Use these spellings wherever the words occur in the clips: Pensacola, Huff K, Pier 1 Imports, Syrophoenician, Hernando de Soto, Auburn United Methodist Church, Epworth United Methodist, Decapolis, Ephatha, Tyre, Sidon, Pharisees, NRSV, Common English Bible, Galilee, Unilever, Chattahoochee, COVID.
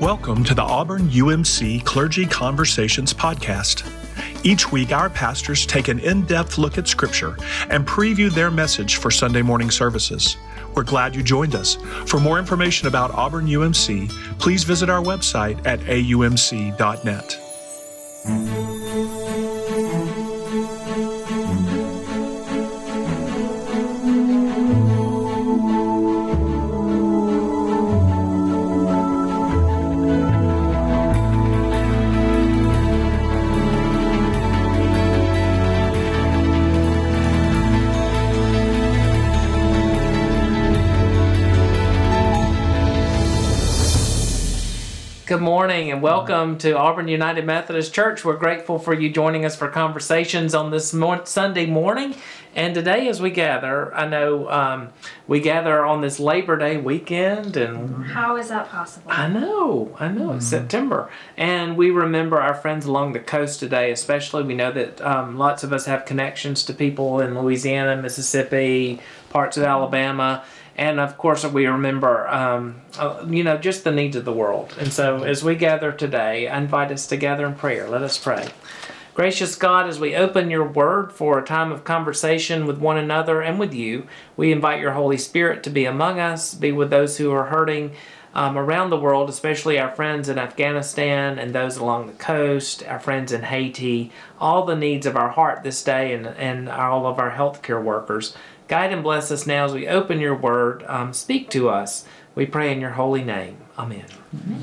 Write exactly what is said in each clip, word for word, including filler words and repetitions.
Welcome to the Auburn U M C Clergy Conversations podcast. Each week, our pastors take an in-depth look at Scripture and preview their message for Sunday morning services. We're glad you joined us. For more information about Auburn U M C, please visit our website at a u m c dot net. Good morning and welcome to Auburn United Methodist Church. We're grateful for you joining us for conversations on this mo- Sunday morning. And today as we gather, I know um, we gather on this Labor Day weekend. And how is that possible? I know, I know, it's mm-hmm. September. And we remember our friends along the coast today, especially. We know that um, lots of us have connections to people in Louisiana, Mississippi, parts of Alabama. And, of course, we remember, um, uh, you know, just the needs of the world. And so as we gather today, I invite us to gather in prayer. Let us pray. Gracious God, as we open your word for a time of conversation with one another and with you, we invite your Holy Spirit to be among us, be with those who are hurting um, around the world, especially our friends in Afghanistan and those along the coast, our friends in Haiti, all the needs of our heart this day and, and all of our healthcare workers. Guide and bless us now as we open your word. Um, speak to us. We pray in your holy name. Amen. Mm-hmm.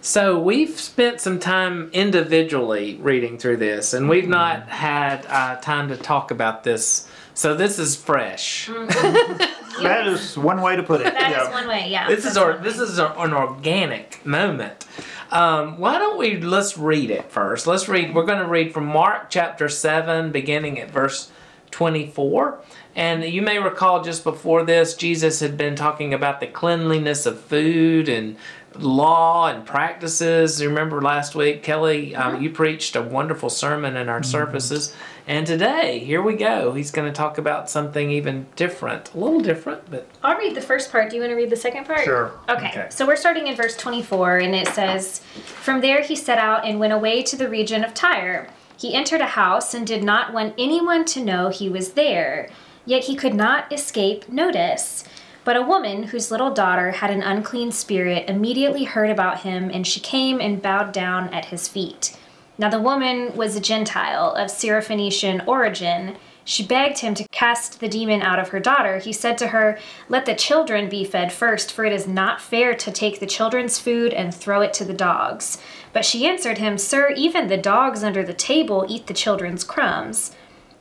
So we've spent some time individually reading through this, and we've not had uh, time to talk about this. So this is fresh. Mm-hmm. That is one way to put it. That yeah. is one way, yeah. This That's is our, This is our, an organic moment. Um, why don't we, let's read it first. Let's read, we're going to read from Mark chapter seven, beginning at verse twenty-four. And you may recall just before this, Jesus had been talking about the cleanliness of food and law and practices. You remember last week, Kelly, mm-hmm. um, you preached a wonderful sermon in our mm-hmm. services. And today, here we go. He's going to talk about something even different, a little different. But I'll read the first part. Do you want to read the second part? Sure. Okay. okay. So we're starting in verse twenty-four, and it says, "From there he set out and went away to the region of Tyre. He entered a house and did not want anyone to know he was there, yet he could not escape notice. But a woman whose little daughter had an unclean spirit immediately heard about him, and she came and bowed down at his feet. Now the woman was a Gentile of Syrophoenician origin. She begged him to cast the demon out of her daughter. He said to her, 'Let the children be fed first, for it is not fair to take the children's food and throw it to the dogs.' But she answered him, 'Sir, even the dogs under the table eat the children's crumbs.'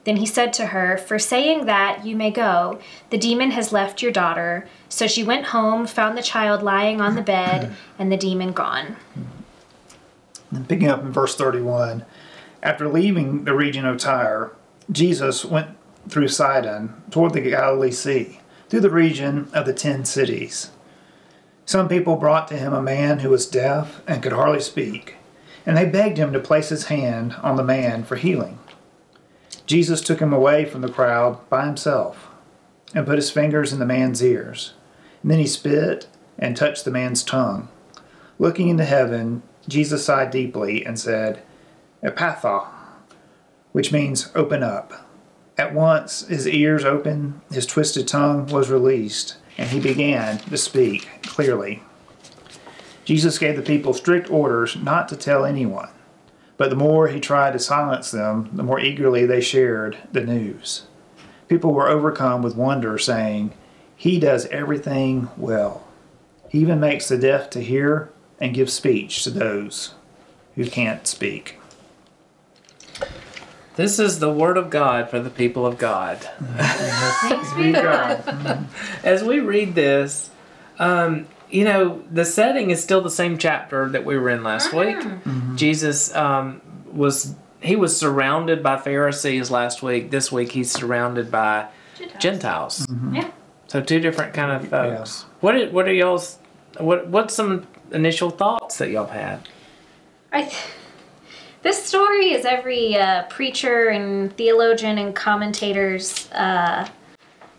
Then he said to her, 'For saying that, you may go. The demon has left your daughter.' So she went home, found the child lying on the bed, and the demon gone." And picking up in verse thirty-one, "After leaving the region of Tyre, Jesus went through Sidon toward the Galilee Sea, through the region of the ten cities. Some people brought to him a man who was deaf and could hardly speak, and they begged him to place his hand on the man for healing. Jesus took him away from the crowd by himself and put his fingers in the man's ears. And then he spit and touched the man's tongue. Looking into heaven, Jesus sighed deeply and said, 'Ephatha,' which means 'open up.' At once his ears opened, his twisted tongue was released, and he began to speak clearly. Jesus gave the people strict orders not to tell anyone, but the more he tried to silence them, the more eagerly they shared the news. People were overcome with wonder, saying, 'He does everything well. He even makes the deaf to hear and gives speech to those who can't speak.'" This is the word of God for the people of God. Thanks be to God. As we read this, um, you know, the setting is still the same chapter that we were in last uh-huh. week. Mm-hmm. Jesus um, was, he was surrounded by Pharisees last week. This week he's surrounded by Gentiles. Gentiles. Mm-hmm. Yeah. So two different kind of folks. Yeah. What are, what are y'all's, what, what's some initial thoughts that y'all had? I th- This story is every uh, preacher and theologian and commentator's uh,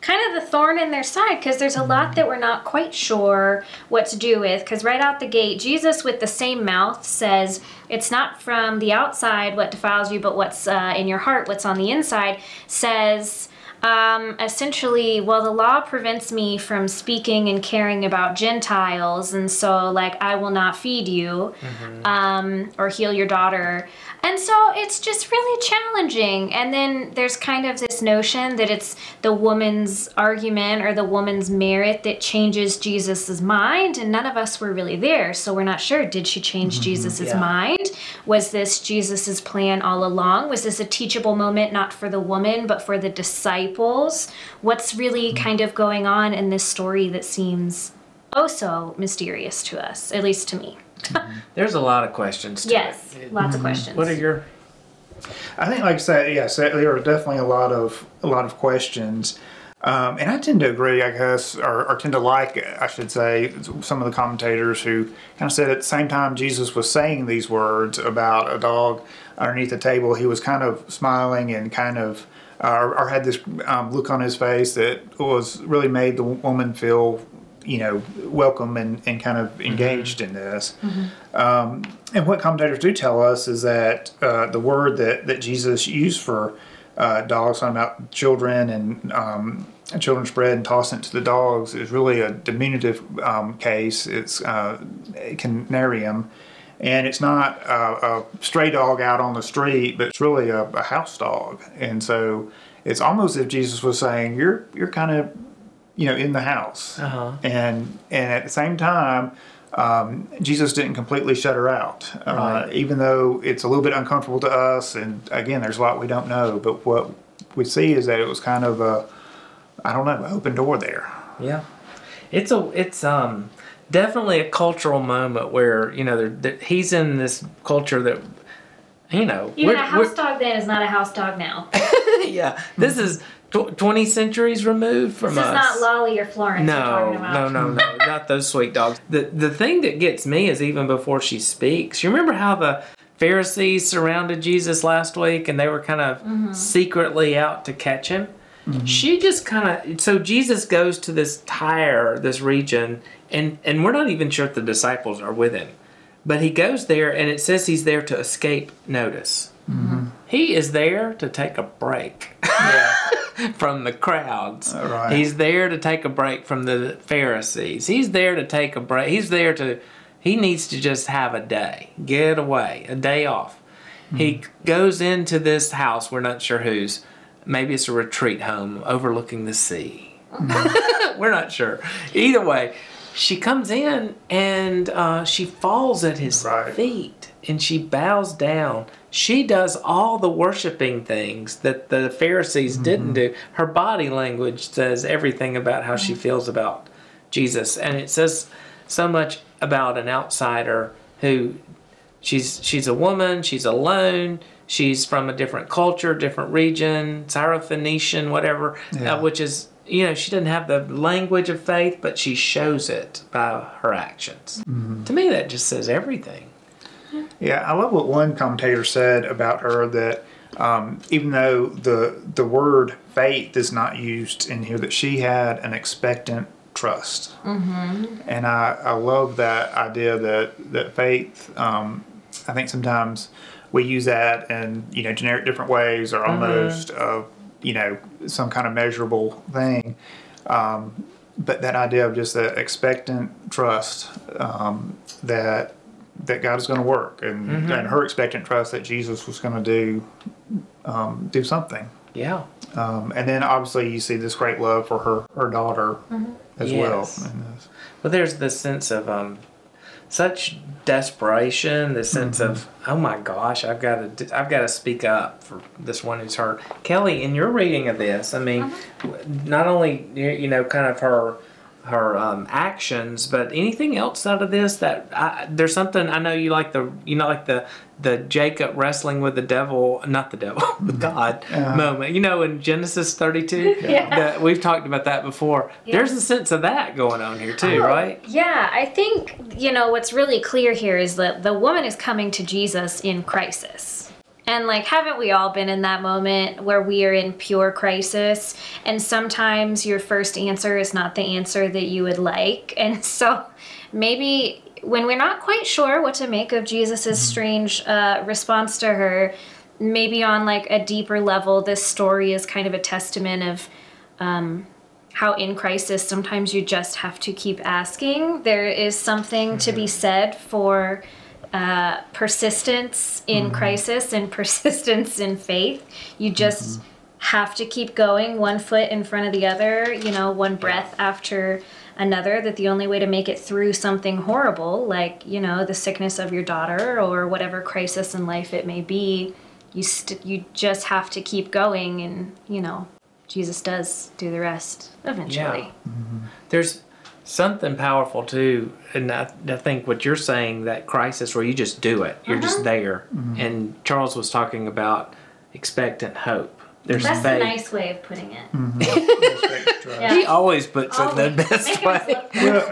kind of the thorn in their side, because there's a lot that we're not quite sure what to do with. Because right out the gate, Jesus with the same mouth says, it's not from the outside what defiles you, but what's uh, in your heart, what's on the inside, says um, essentially, well, the law prevents me from speaking and caring about Gentiles, and so, like, I will not feed you mm-hmm. um, or heal your daughter. And so it's just really challenging. And then there's kind of this notion that it's the woman's argument or the woman's merit that changes Jesus's mind. And none of us were really there. So we're not sure. Did she change mm-hmm. Jesus's yeah. mind? Was this Jesus's plan all along? Was this a teachable moment, not for the woman, but for the disciples? What's really mm-hmm. kind of going on in this story that seems oh so mysterious to us, at least to me? There's a lot of questions to yes it. Lots of questions. What are your I think like I said yes there are definitely a lot of a lot of questions, um, and I tend to agree, I guess, or, or tend to like I should say some of the commentators who kind of said at the same time Jesus was saying these words about a dog underneath the table, he was kind of smiling and kind of uh, or, or had this um, look on his face that was really made the woman feel you know, welcome and, and kind of engaged mm-hmm. in this. Mm-hmm. Um, and what commentators do tell us is that uh, the word that, that Jesus used for uh, dogs, talking about children and um, children's bread and tossing it to the dogs, is really a diminutive um, case. It's uh, canarium. And it's not a, a stray dog out on the street, but it's really a, a house dog. And so it's almost as if Jesus was saying, you're you're kind of you know, in the house. Uh-huh. And and at the same time, um, Jesus didn't completely shut her out. Uh, right. Even though it's a little bit uncomfortable to us, and again, there's a lot we don't know, but what we see is that it was kind of a, I don't know, an open door there. Yeah. It's a, it's um definitely a cultural moment where, you know, they're, they're, he's in this culture that, you know. Even a house dog then is not a house dog now. yeah. This is... twenty centuries removed from us. This is us. Not Lolly or Florence. No, no, no, no, not those sweet dogs. The the thing that gets me is even before she speaks. You remember how the Pharisees surrounded Jesus last week, and they were kind of mm-hmm. secretly out to catch him. Mm-hmm. She just kind of so Jesus goes to this Tyre, this region, and and we're not even sure if the disciples are with him, but he goes there, and it says he's there to escape notice. Mm-hmm. He is there to take a break. Yeah. From the crowds. Uh, right. He's there to take a break from the Pharisees. He's there to take a break. He's there to, he needs to just have a day, get away, a day off. Mm-hmm. He goes into this house, we're not sure whose, maybe it's a retreat home overlooking the sea. Mm-hmm. We're not sure. Either way, she comes in and uh, she falls at his right. feet and she bows down. She does all the worshiping things that the Pharisees mm-hmm. didn't do. Her body language says everything about how mm-hmm. she feels about Jesus. And it says so much about an outsider who she's she's a woman, she's alone, she's from a different culture, different region, Syrophoenician, whatever, yeah. uh, which is, you know, she doesn't have the language of faith, but she shows it by her actions. Mm-hmm. To me, that just says everything. Yeah, I love what one commentator said about her, that um, even though the the word faith is not used in here, that she had an expectant trust. Mm-hmm. And I, I love that idea that, that faith, um, I think sometimes we use that in, you know, generic different ways or almost, mm-hmm. uh, you know, some kind of measurable thing. Um, but that idea of just that expectant trust um, that... that God is going to work, and, mm-hmm. and her expectant trust that Jesus was going to do um, do something. Yeah. Um, and then obviously you see this great love for her, her daughter mm-hmm. as yes. well. In this. Well, there's this sense of um, such desperation, this sense mm-hmm. of oh my gosh, I've got to I've got to speak up for this one who's hurt. Kelly, in your reading of this, I mean, mm-hmm. not only you know, kind of her. her um, actions, but anything else out of this that I, there's something I know you like the you know like the the Jacob wrestling with the devil not the devil the God uh, moment you know in Genesis thirty-two yeah. that we've talked about that before yeah. There's a sense of that going on here too. Oh, right yeah I think you know what's really clear here is that the woman is coming to Jesus in crisis. And like, haven't we all been in that moment where we are in pure crisis? And sometimes your first answer is not the answer that you would like. And so maybe when we're not quite sure what to make of Jesus's strange uh, response to her, maybe on like a deeper level, this story is kind of a testament of um, how in crisis, sometimes you just have to keep asking. There is something to be said for uh, persistence in mm-hmm. crisis and persistence in faith. You just mm-hmm. have to keep going, one foot in front of the other, you know, one breath after another, that the only way to make it through something horrible, like, you know, the sickness of your daughter or whatever crisis in life it may be, you st- you just have to keep going, and, you know, Jesus does do the rest eventually. Yeah. Mm-hmm. There's something powerful, too, and I, I think what you're saying, that crisis where you just do it. You're uh-huh. just there. Mm-hmm. And Charles was talking about expectant hope. There's That's faith. A nice way of putting it. Mm-hmm. Yeah. He always puts always. it the best way. Well,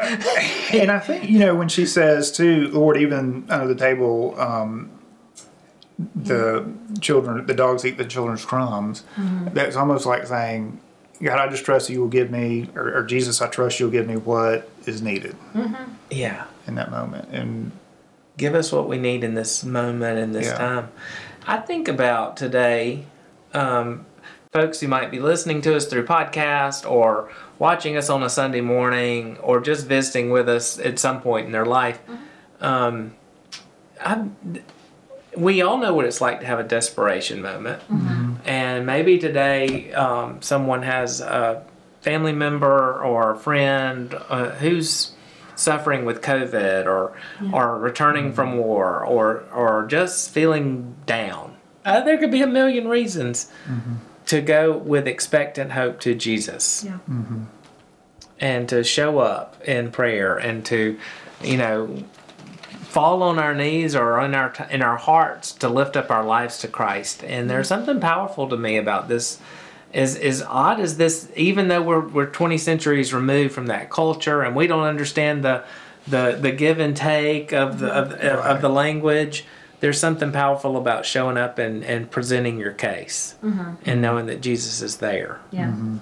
and I think, you know, when she says, too, Lord, even under the table, um, the mm-hmm. children, the dogs eat the children's crumbs, mm-hmm. that's almost like saying, God, I just trust you will give me, or, or Jesus, I trust you'll give me what is needed. Mm-hmm. Yeah. In that moment. And give us what we need in this moment, in this yeah. time. I think about today... Um, folks who might be listening to us through podcast or watching us on a Sunday morning or just visiting with us at some point in their life. Mm-hmm. Um, I, we all know what it's like to have a desperation moment. Mm-hmm. And maybe today um, someone has a family member or a friend uh, who's suffering with COVID or, yeah. or returning mm-hmm. from war or, or just feeling down. Uh, there could be a million reasons mm-hmm. to go with expectant hope to Jesus yeah. mm-hmm. and to show up in prayer and to, you know, fall on our knees or in our, in our hearts to lift up our lives to Christ. And mm-hmm. there's something powerful to me about this. As, as odd as this, even though we're, we're twenty centuries removed from that culture and we don't understand the, the, the give and take of the, of, right. of the language, there's something powerful about showing up and, and presenting your case mm-hmm. and knowing that Jesus is there. Yeah. Mm-hmm.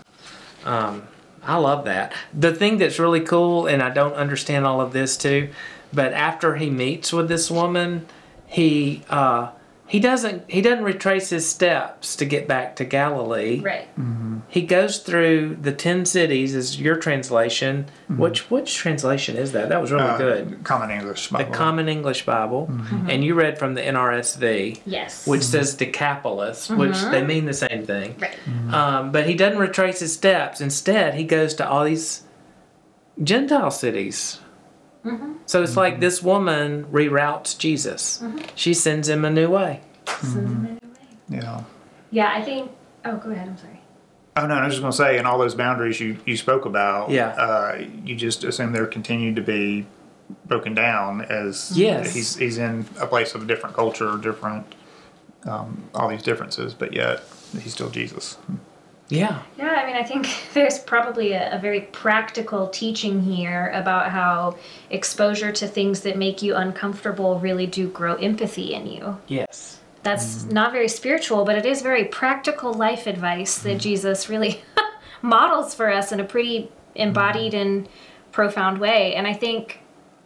Um, I love that. The thing that's really cool, and I don't understand all of this too, but after he meets with this woman, he uh, he doesn't he doesn't retrace his steps to get back to Galilee. Right. Mm-hmm. He goes through the ten cities, is your translation. Mm-hmm. Which which translation is that? That was really uh, good. Common English Bible. The Common English Bible. Mm-hmm. Mm-hmm. And you read from the N R S V. Yes. Which mm-hmm. says Decapolis, mm-hmm. which they mean the same thing. Right. Mm-hmm. Um, but he doesn't retrace his steps. Instead, he goes to all these Gentile cities. Mm-hmm. So it's mm-hmm. like this woman reroutes Jesus. Mm-hmm. She sends him a new way. Mm-hmm. Sends him a new way. Yeah. Yeah, I think... Oh, go ahead. I'm sorry. Oh, no, I was just going to say, in all those boundaries you, you spoke about, yeah. uh, you just assume they're continued to be broken down as yes. he's he's in a place of a different culture, different, um, all these differences, but yet he's still Jesus. Yeah. Yeah, I mean, I think there's probably a, a very practical teaching here about how exposure to things that make you uncomfortable really do grow empathy in you. Yes. That's not very spiritual, but it is very practical life advice that Jesus really models for us in a pretty embodied and profound way. And I think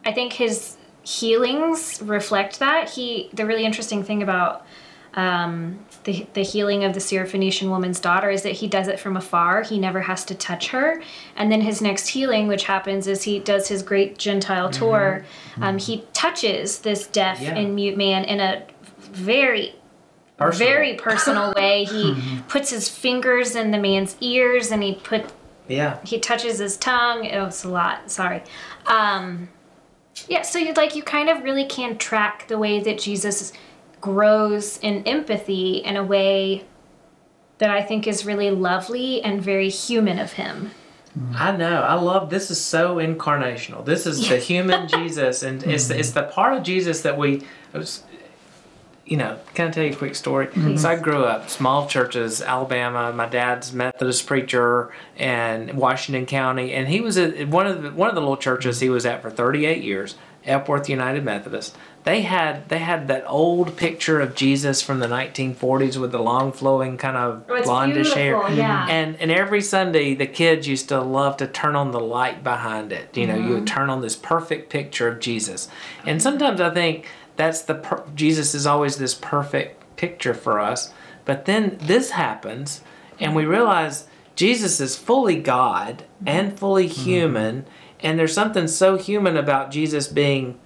I think his healings reflect that. He the really interesting thing about um, the the healing of the Syrophoenician woman's daughter is that he does it from afar. He never has to touch her. And then his next healing, which happens, is he does his great Gentile tour. Mm-hmm. Um, he touches this deaf yeah. and mute man in a very personal. very personal way. He puts his fingers in the man's ears and he put yeah he touches his tongue. It was a lot. Sorry. Um yeah so you like you kind of really can track the way that Jesus grows in empathy in a way that I think is really lovely and very human of him. I know. I love this. Is so incarnational. This is the human Jesus, and mm-hmm. it's it's the part of Jesus that we it was, You know, can I tell you a quick story? Mm-hmm. So I grew up small churches, Alabama. My dad's Methodist preacher, and Washington County, and he was at one of the, one of the little churches he was at for thirty-eight years. Epworth United Methodist, they had they had that old picture of Jesus from the nineteen forties with the long flowing kind of oh, blondish hair. Yeah. And and every Sunday the kids used to love to turn on the light behind it. You know, mm-hmm. you would turn on this perfect picture of Jesus. And sometimes I think that's the per- Jesus is always this perfect picture for us. But then this happens and we realize Jesus is fully God and fully human. Mm-hmm. And there's something so human about Jesus being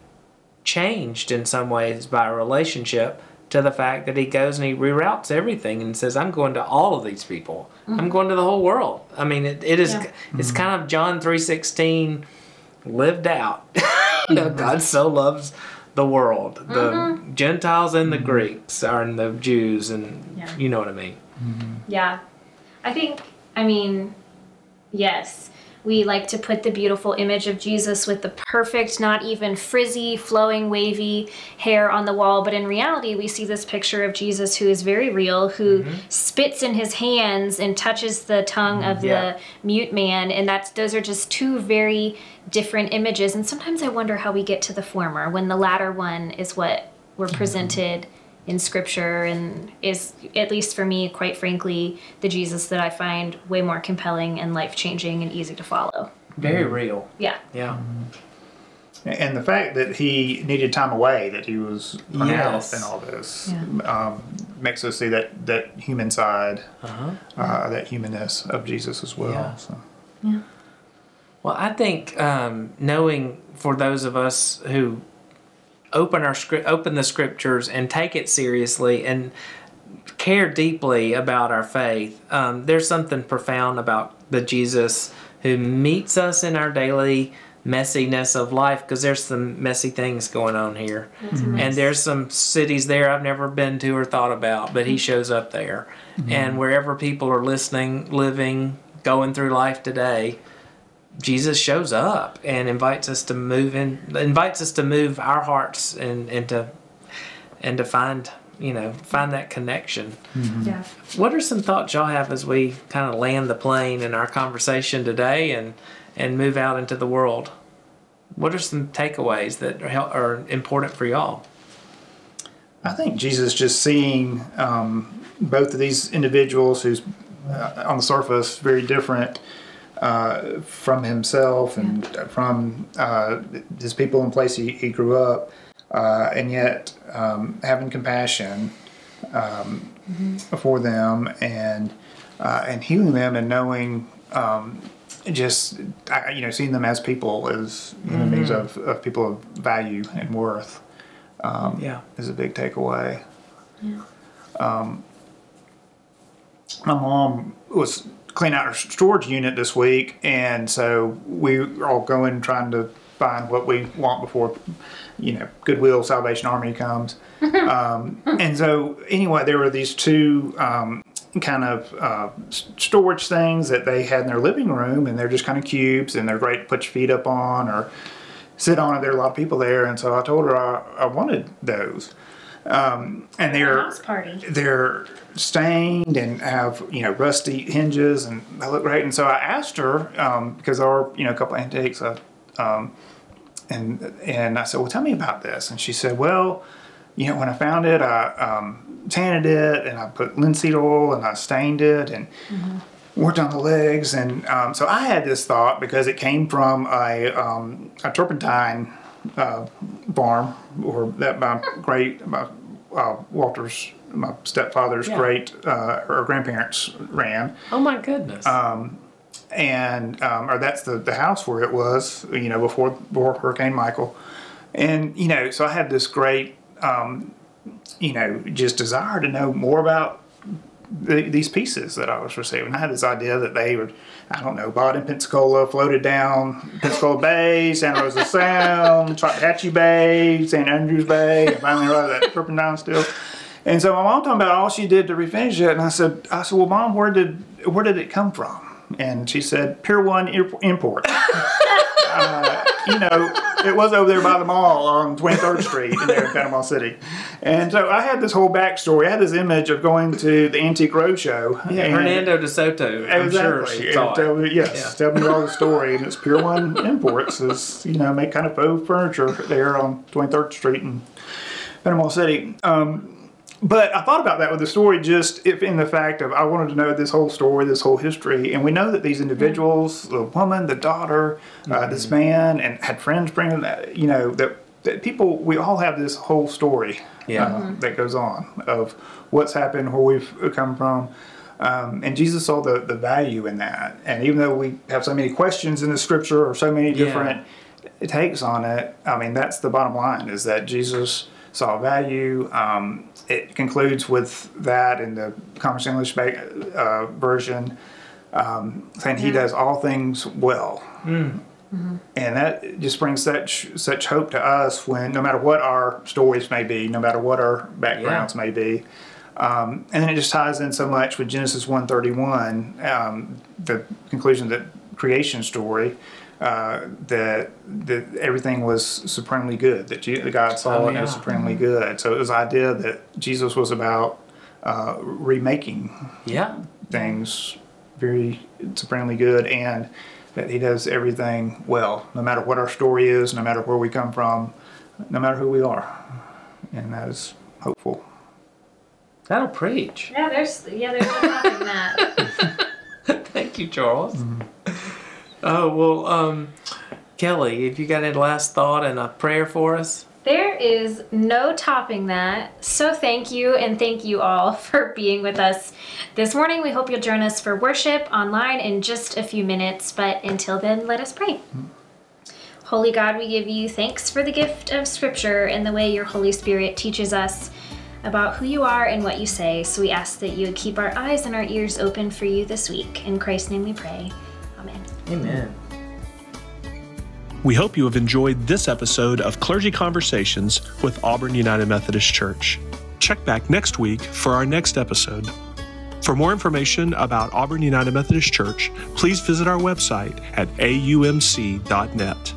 changed in some ways by a relationship to the fact that he goes and he reroutes everything and says, I'm going to all of these people. Mm-hmm. I'm going to the whole world. I mean, it, it is, yeah. it's mm-hmm. kind of John three sixteen lived out. You know, mm-hmm. God so loves the world. Mm-hmm. The Gentiles and the mm-hmm. Greeks are and the Jews and yeah. you know what I mean. Mm-hmm. Yeah. I think, I mean, yes. We like to put the beautiful image of Jesus with the perfect, not even frizzy, flowing, wavy hair on the wall. But in reality, we see this picture of Jesus who is very real, who mm-hmm. spits in his hands and touches the tongue mm-hmm. of yeah. the mute man. And that's, those are just two very different images. And sometimes I wonder how we get to the former when the latter one is what we're presented mm-hmm. in Scripture and is, at least for me, quite frankly, the Jesus that I find way more compelling and life-changing and easy to follow. Very real. Yeah. Yeah. And the fact that he needed time away, that he was unhealth yes. and all this, yeah. um, makes us see that, that human side, uh-huh. uh, that humanness of Jesus as well. Yeah. So. Yeah. Well, I think um, knowing for those of us who open our script, open the scriptures and take it seriously and care deeply about our faith. Um, there's something profound about the Jesus who meets us in our daily messiness of life, because there's some messy things going on here. Mm-hmm. And there's some cities there I've never been to or thought about, but he shows up there. Mm-hmm. And wherever people are listening, living, going through life today, Jesus shows up and invites us to move in, invites us to move our hearts and, and to and to find, you know, find that connection. Mm-hmm. Yeah. What are some thoughts y'all have as we kind of land the plane in our conversation today and and move out into the world? What are some takeaways that are, are important for y'all? I think Jesus just seeing um, both of these individuals who's uh, on the surface very different. Uh, from himself and yeah. from uh, his people and place he, he grew up, uh, and yet um, having compassion um, mm-hmm. for them and uh, and healing them and knowing um, just I, you know seeing them as people as human beings mm-hmm. of, of people of value and worth um, yeah. is a big takeaway. Yeah. Um, my mom was. Clean out our storage unit this week, and so we were all going trying to find what we want before, you know, Goodwill, Salvation Army comes. um, and so anyway, there were these two um, kind of uh, storage things that they had in their living room, and they're just kind of cubes, and they're great to put your feet up on or sit on, and there are a lot of people there, and so I told her I, I wanted those. Um, and they're they're stained and have you know rusty hinges and they look great. And so I asked her um, because there are you know a couple of antiques, I, um, and and I said, well, tell me about this. And she said, well, you know when I found it, I um, sanded it and I put linseed oil and I stained it and mm-hmm. worked on the legs. And um, so I had this thought because it came from a um, a turpentine. Uh, farm or that my great my uh, Walter's my stepfather's yeah. great uh, or grandparents ran. Oh my goodness! Um, and um, or that's the, the house where it was, you know, before before Hurricane Michael, and you know, so I had this great, um, you know, just desire to know more about the, these pieces that I was receiving. I had this idea that they were, I don't know, bought in Pensacola, floated down Pensacola Bay, Santa Rosa Sound, Chattahoochee Bay, Saint Andrews Bay, and finally arrived at Turpentine still. And so my mom talking about all she did to refinish it, and I said, I said, well, Mom, where did where did it come from? And she said, Pier one Imports. uh, you know, it was over there by the mall on twenty-third Street in, there in Panama City. And so I had this whole backstory. I had this image of going to the Antique Roadshow. Yeah, Hernando de Soto, I'm exactly. sure. Saw tell, it. Yes, yeah. Tell me all the story. And it's Pier one Imports. It's, you know, make kind of faux furniture there on twenty-third Street in Panama City. Um, But I thought about that with the story, just if in the fact of I wanted to know this whole story, this whole history. And we know that these individuals, the woman, the daughter, mm-hmm. uh, this man, and had friends bringing that, you know, that, that people, we all have this whole story yeah. uh, mm-hmm. that goes on of what's happened, where we've come from. Um, and Jesus saw the, the value in that. And even though we have so many questions in the scripture or so many different yeah. takes on it, I mean, that's the bottom line, is that Jesus saw value. Um, it concludes with that in the Common English uh, version, um, saying mm-hmm. he does all things well. Mm. Mm-hmm. And that just brings such such hope to us when, no matter what our stories may be, no matter what our backgrounds yeah. may be. Um, and then it just ties in so much with Genesis one thirty-one, um, the conclusion of the creation story. Uh, that that everything was supremely good, that you, God saw oh, yeah. it as supremely good. So it was the idea that Jesus was about uh, remaking yeah. things very supremely good, and that he does everything well, no matter what our story is, no matter where we come from, no matter who we are. And that is hopeful. That'll preach. Yeah, there's, yeah, there's nothing in that. Thank you, Charles. Mm-hmm. Oh, well, um, Kelly, if you got any last thought and a prayer for us? There is no topping that. So thank you, and thank you all for being with us this morning. We hope you'll join us for worship online in just a few minutes. But until then, let us pray. Mm-hmm. Holy God, we give you thanks for the gift of Scripture and the way your Holy Spirit teaches us about who you are and what you say. So we ask that you would keep our eyes and our ears open for you this week. In Christ's name we pray. Amen. We hope you have enjoyed this episode of Clergy Conversations with Auburn United Methodist Church. Check back next week for our next episode. For more information about Auburn United Methodist Church, please visit our website at a u m c dot net.